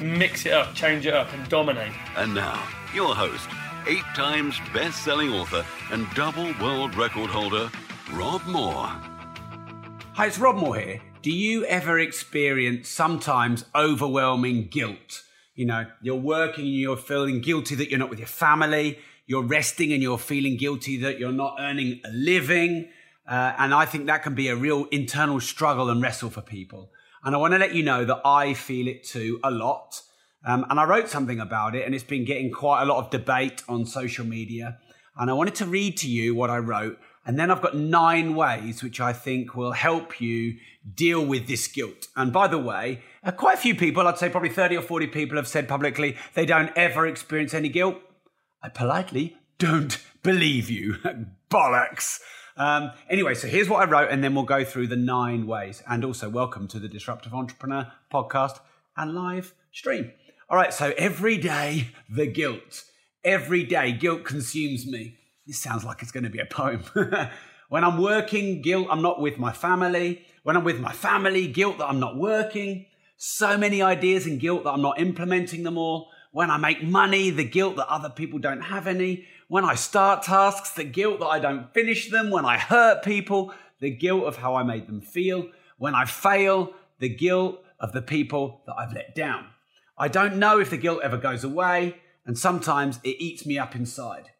Mix it up, change it up, and dominate. And now, your host, 8 times best-selling author and double world record holder, Rob Moore. Hi, it's Rob Moore here. Do you ever experience sometimes overwhelming guilt? You know, you're working and you're feeling guilty that you're not with your family. You're resting and you're feeling guilty that you're not earning a living. And I think that can be a real internal struggle and wrestle for people. And I want to let you know that I feel it too a lot. And I wrote something about it, and it's been getting quite a lot of debate on social media. And I wanted to read to you what I wrote. And then I've got 9 ways which I think will help you deal with this guilt. And by the way, quite a few people, I'd say probably 30 or 40 people have said publicly they don't ever experience any guilt. I politely don't believe you. Bollocks. Anyway, so here's what I wrote, and then we'll go through the 9 ways. And also welcome to the Disruptive Entrepreneur Podcast and live stream. All right, so every day, the guilt. Every day, guilt consumes me. This sounds like it's going to be a poem. When I'm working, guilt, I'm not with my family. When I'm with my family, guilt that I'm not working. So many ideas and guilt that I'm not implementing them all. When I make money, the guilt that other people don't have any. When I start tasks, the guilt that I don't finish them. When I hurt people, the guilt of how I made them feel. When I fail, the guilt of the people that I've let down. I don't know if the guilt ever goes away, and sometimes it eats me up inside.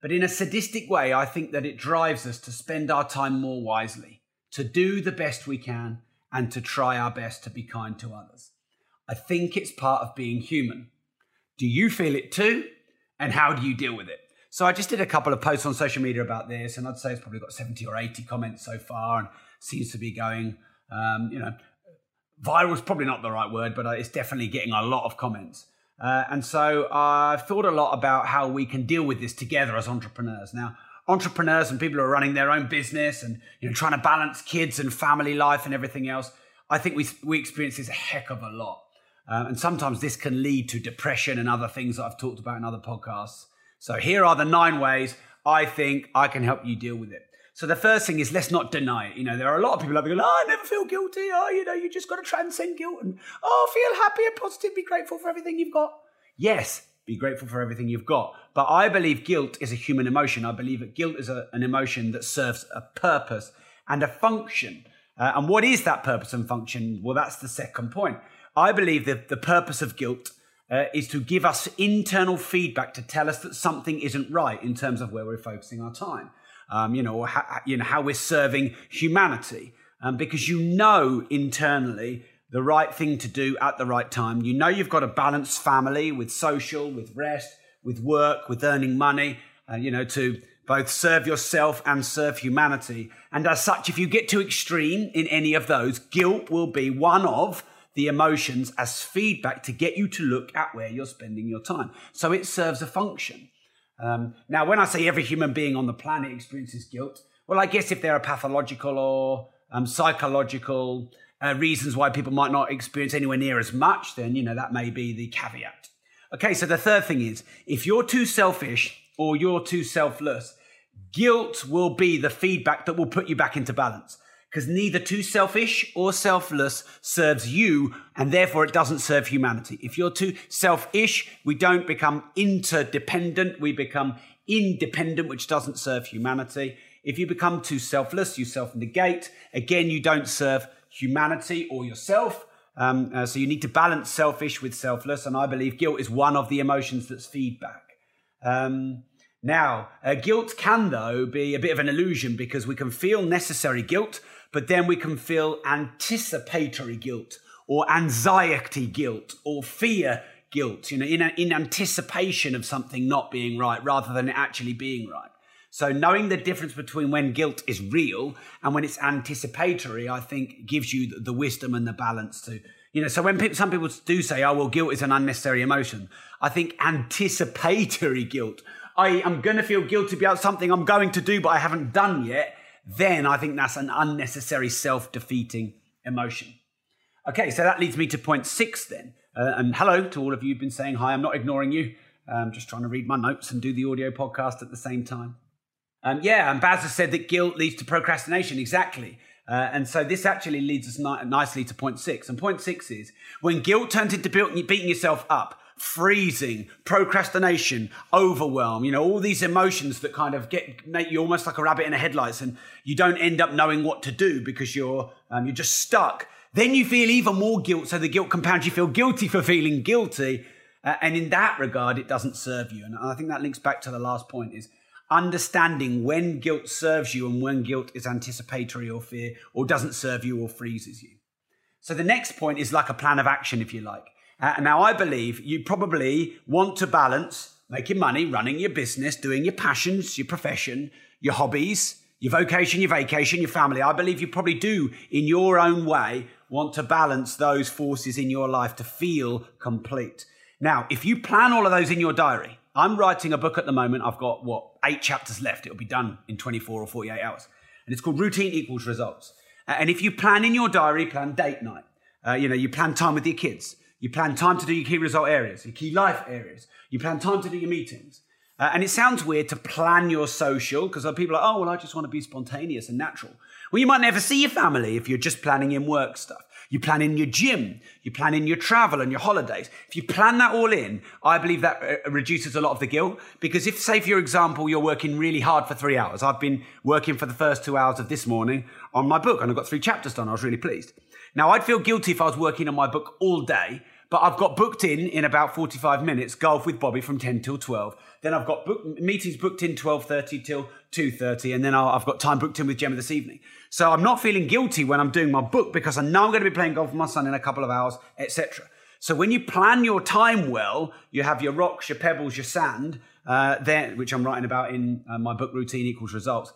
But in a sadistic way, I think that it drives us to spend our time more wisely, to do the best we can, and to try our best to be kind to others. I think it's part of being human. Do you feel it too? And how do you deal with it? So I just did a couple of posts on social media about this, and I'd say it's probably got 70 or 80 comments so far, and seems to be going, viral is probably not the right word, but it's definitely getting a lot of comments. And so I've thought a lot about how we can deal with this together as entrepreneurs. Now, entrepreneurs and people who are running their own business and trying to balance kids and family life and everything else, I think we experience this a heck of a lot. And sometimes this can lead to depression and other things that I've talked about in other podcasts. So here are the 9 ways I think I can help you deal with it. So the first thing is, let's not deny it. There are a lot of people out there going, I never feel guilty. You just got to transcend guilt and, feel happy and positive. Be grateful for everything you've got. Yes, be grateful for everything you've got. But I believe guilt is a human emotion. I believe that guilt is an emotion that serves a purpose and a function. And what is that purpose and function? Well, that's the second point. I believe that the purpose of guilt is to give us internal feedback to tell us that something isn't right in terms of where we're focusing our time. How we're serving humanity. Because you know internally the right thing to do at the right time. You know you've got to balance family with social, with rest, with work, with earning money, to both serve yourself and serve humanity. And as such, if you get too extreme in any of those, guilt will be one of the emotions as feedback to get you to look at where you're spending your time. So it serves a function. Now, when I say every human being on the planet experiences guilt, well, I guess if there are pathological or psychological reasons why people might not experience anywhere near as much, then, that may be the caveat. Okay, so the third thing is, if you're too selfish or you're too selfless, guilt will be the feedback that will put you back into balance, because neither too selfish or selfless serves you, and therefore it doesn't serve humanity. If you're too selfish, we don't become interdependent, we become independent, which doesn't serve humanity. If you become too selfless, you self-negate. Again, you don't serve humanity or yourself. So you need to balance selfish with selfless, and I believe guilt is one of the emotions that's feedback. Now, guilt can, though, be a bit of an illusion, because we can feel necessary guilt, but then we can feel anticipatory guilt or anxiety guilt or fear guilt, in anticipation of something not being right rather than it actually being right. So knowing the difference between when guilt is real and when it's anticipatory, I think, gives you the wisdom and the balance to You know, so when some people do say, oh, well, guilt is an unnecessary emotion, I think anticipatory guilt, I am going to feel guilty about something I'm going to do, but I haven't done yet, then I think that's an unnecessary self-defeating emotion. Okay, so that leads me to point 6 then. And hello to all of you who've been saying hi. I'm not ignoring you. I'm just trying to read my notes and do the audio podcast at the same time. Yeah, and Baz has said that guilt leads to procrastination. Exactly. And so this actually leads us nicely to point 6. And point 6 is, when guilt turns into beating yourself up, freezing, procrastination, overwhelm, you know, all these emotions that kind of make you almost like a rabbit in the headlights, and you don't end up knowing what to do because you're just stuck. Then you feel even more guilt, so the guilt compounds. You feel guilty for feeling guilty, and in that regard, it doesn't serve you. And I think that links back to the last point, is understanding when guilt serves you and when guilt is anticipatory or fear or doesn't serve you or freezes you. So the next point is like a plan of action, if you like. Now, I believe you probably want to balance making money, running your business, doing your passions, your profession, your hobbies, your vocation, your vacation, your family. I believe you probably do, in your own way, want to balance those forces in your life to feel complete. Now, if you plan all of those in your diary, I'm writing a book at the moment. I've got, 8 chapters left. It'll be done in 24 or 48 hours. And it's called Routine Equals Results. And if you plan in your diary, plan date night. You know, you plan time with your kids. You plan time to do your key result areas, your key life areas. You plan time to do your meetings. And it sounds weird to plan your social, because people are like, oh, well, I just want to be spontaneous and natural. Well, you might never see your family if you're just planning in work stuff. You plan in your gym. You plan in your travel and your holidays. If you plan that all in, I believe that reduces a lot of the guilt. Because if, say, for your example, you're working really hard for 3 hours. I've been working for the first 2 hours of this morning on my book, and I've got 3 chapters done. I was really pleased. Now, I'd feel guilty if I was working on my book all day, but I've got booked in about 45 minutes, golf with Bobby from 10 till 12. Then I've got meetings booked in 12:30 till 2:30. And then I've got time booked in with Gemma this evening. So I'm not feeling guilty when I'm doing my book, because I know I'm going to be playing golf with my son in a couple of hours, etc. So when you plan your time well, you have your rocks, your pebbles, your sand, which I'm writing about in my book, Routine Equals Results.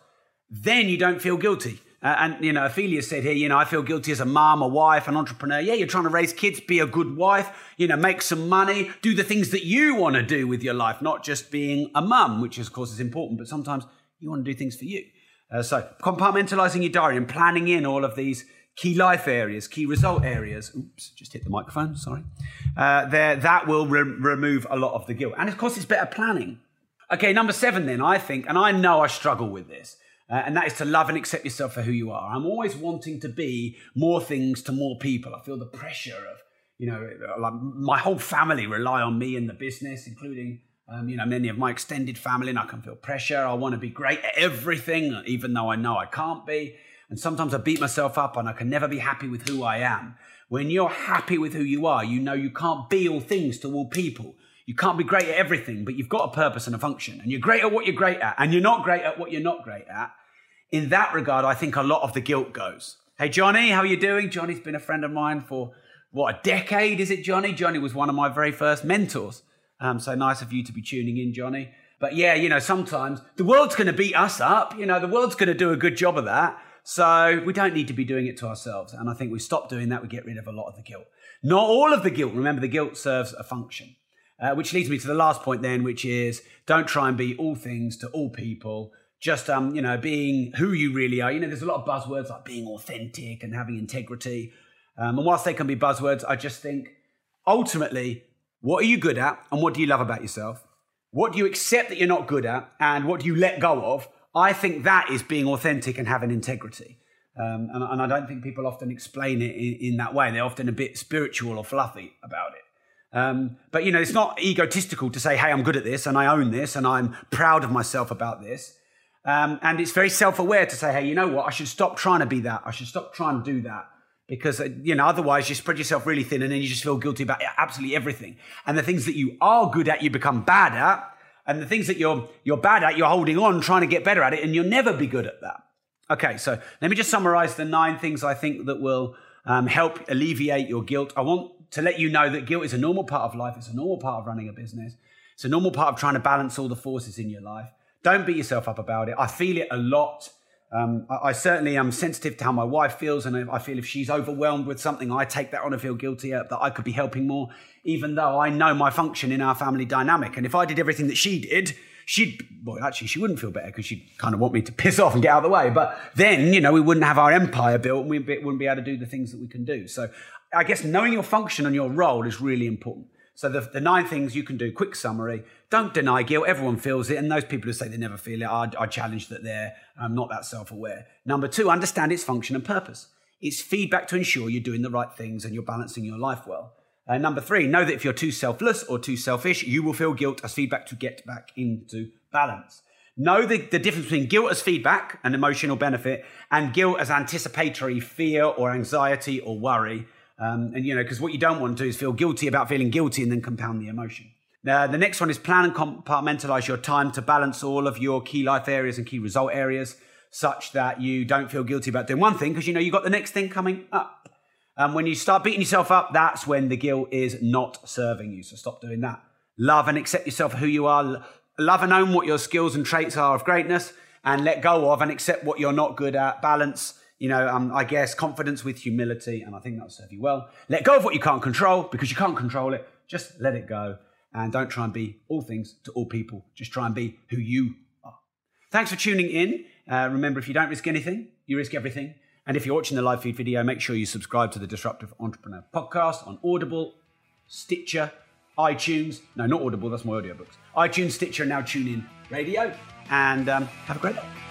Then you don't feel guilty. And, you know, Ophelia said here, you know, I feel guilty as a mom, a wife, an entrepreneur. Yeah, you're trying to raise kids, be a good wife, you know, make some money, do the things that you want to do with your life, not just being a mum, which, of course, is important. But sometimes you want to do things for you. So compartmentalizing your diary and planning in all of these key life areas, key result areas. Oops, just hit the microphone, sorry. That will remove a lot of the guilt. And, of course, it's better planning. Okay, number 7 then, I think, and I know I struggle with this. And that is to love and accept yourself for who you are. I'm always wanting to be more things to more people. I feel the pressure of, you know, like my whole family rely on me in the business, including, you know, many of my extended family, and I can feel pressure. I want to be great at everything, even though I know I can't be. And sometimes I beat myself up and I can never be happy with who I am. When you're happy with who you are, you know you can't be all things to all people. You can't be great at everything, but you've got a purpose and a function. And you're great at what you're great at, and you're not great at what you're not great at. In that regard, I think a lot of the guilt goes. Hey, Johnny, how are you doing? Johnny's been a friend of mine for, a decade, is it, Johnny? Johnny was one of my very first mentors. So nice of you to be tuning in, Johnny. But yeah, you know, sometimes the world's going to beat us up. You know, the world's going to do a good job of that. So we don't need to be doing it to ourselves. And I think we stop doing that, we get rid of a lot of the guilt. Not all of the guilt. Remember, the guilt serves a function. Which leads me to the last point then, which is don't try and be all things to all people. Just, you know, being who you really are. You know, there's a lot of buzzwords like being authentic and having integrity. And whilst they can be buzzwords, I just think ultimately, what are you good at and what do you love about yourself? What do you accept that you're not good at and what do you let go of? I think that is being authentic and having integrity. And I don't think people often explain it in that way. They're often a bit spiritual or fluffy about it. But, you know, it's not egotistical to say, hey, I'm good at this and I own this and I'm proud of myself about this. And it's very self-aware to say, hey, you know what? I should stop trying to be that. I should stop trying to do that because, you know, otherwise you spread yourself really thin and then you just feel guilty about absolutely everything. And the things that you are good at, you become bad at. And the things that you're bad at, you're holding on, trying to get better at it, and you'll never be good at that. Okay, so let me just summarize the 9 things I think that will help alleviate your guilt. I want to let you know that guilt is a normal part of life. It's a normal part of running a business. It's a normal part of trying to balance all the forces in your life. Don't beat yourself up about it. I feel it a lot. I certainly am sensitive to how my wife feels, and I feel if she's overwhelmed with something, I take that on and feel guilty that I could be helping more, even though I know my function in our family dynamic. And if I did everything that she did, she wouldn't feel better, because she'd kind of want me to piss off and get out of the way. But then, you know, we wouldn't have our empire built, and we wouldn't be able to do the things that we can do. So I guess knowing your function and your role is really important. So the 9 things you can do, quick summary. Don't deny guilt. Everyone feels it. And those people who say they never feel it, I challenge that they're not that self-aware. Number 2, understand its function and purpose. It's feedback to ensure you're doing the right things and you're balancing your life well. Number 3, know that if you're too selfless or too selfish, you will feel guilt as feedback to get back into balance. Know the difference between guilt as feedback and emotional benefit, and guilt as anticipatory fear or anxiety or worry. And you know, because what you don't want to do is feel guilty about feeling guilty and then compound the emotion. Now, the next one is plan and compartmentalize your time to balance all of your key life areas and key result areas, such that you don't feel guilty about doing one thing because you know you've got the next thing coming up. And when you start beating yourself up, that's when the guilt is not serving you. So stop doing that. Love and accept yourself for who you are. Love and own what your skills and traits are of greatness, and let go of and accept what you're not good at. Balance. You know, I guess confidence with humility, and I think that'll serve you well. Let go of what you can't control, because you can't control it. Just let it go, and don't try and be all things to all people. Just try and be who you are. Thanks for tuning in. Remember, if you don't risk anything, you risk everything. And if you're watching the live feed video, make sure you subscribe to the Disruptive Entrepreneur podcast on Audible, Stitcher, iTunes. No, not Audible, that's my audiobooks. iTunes, Stitcher, and now TuneIn Radio. And have a great day.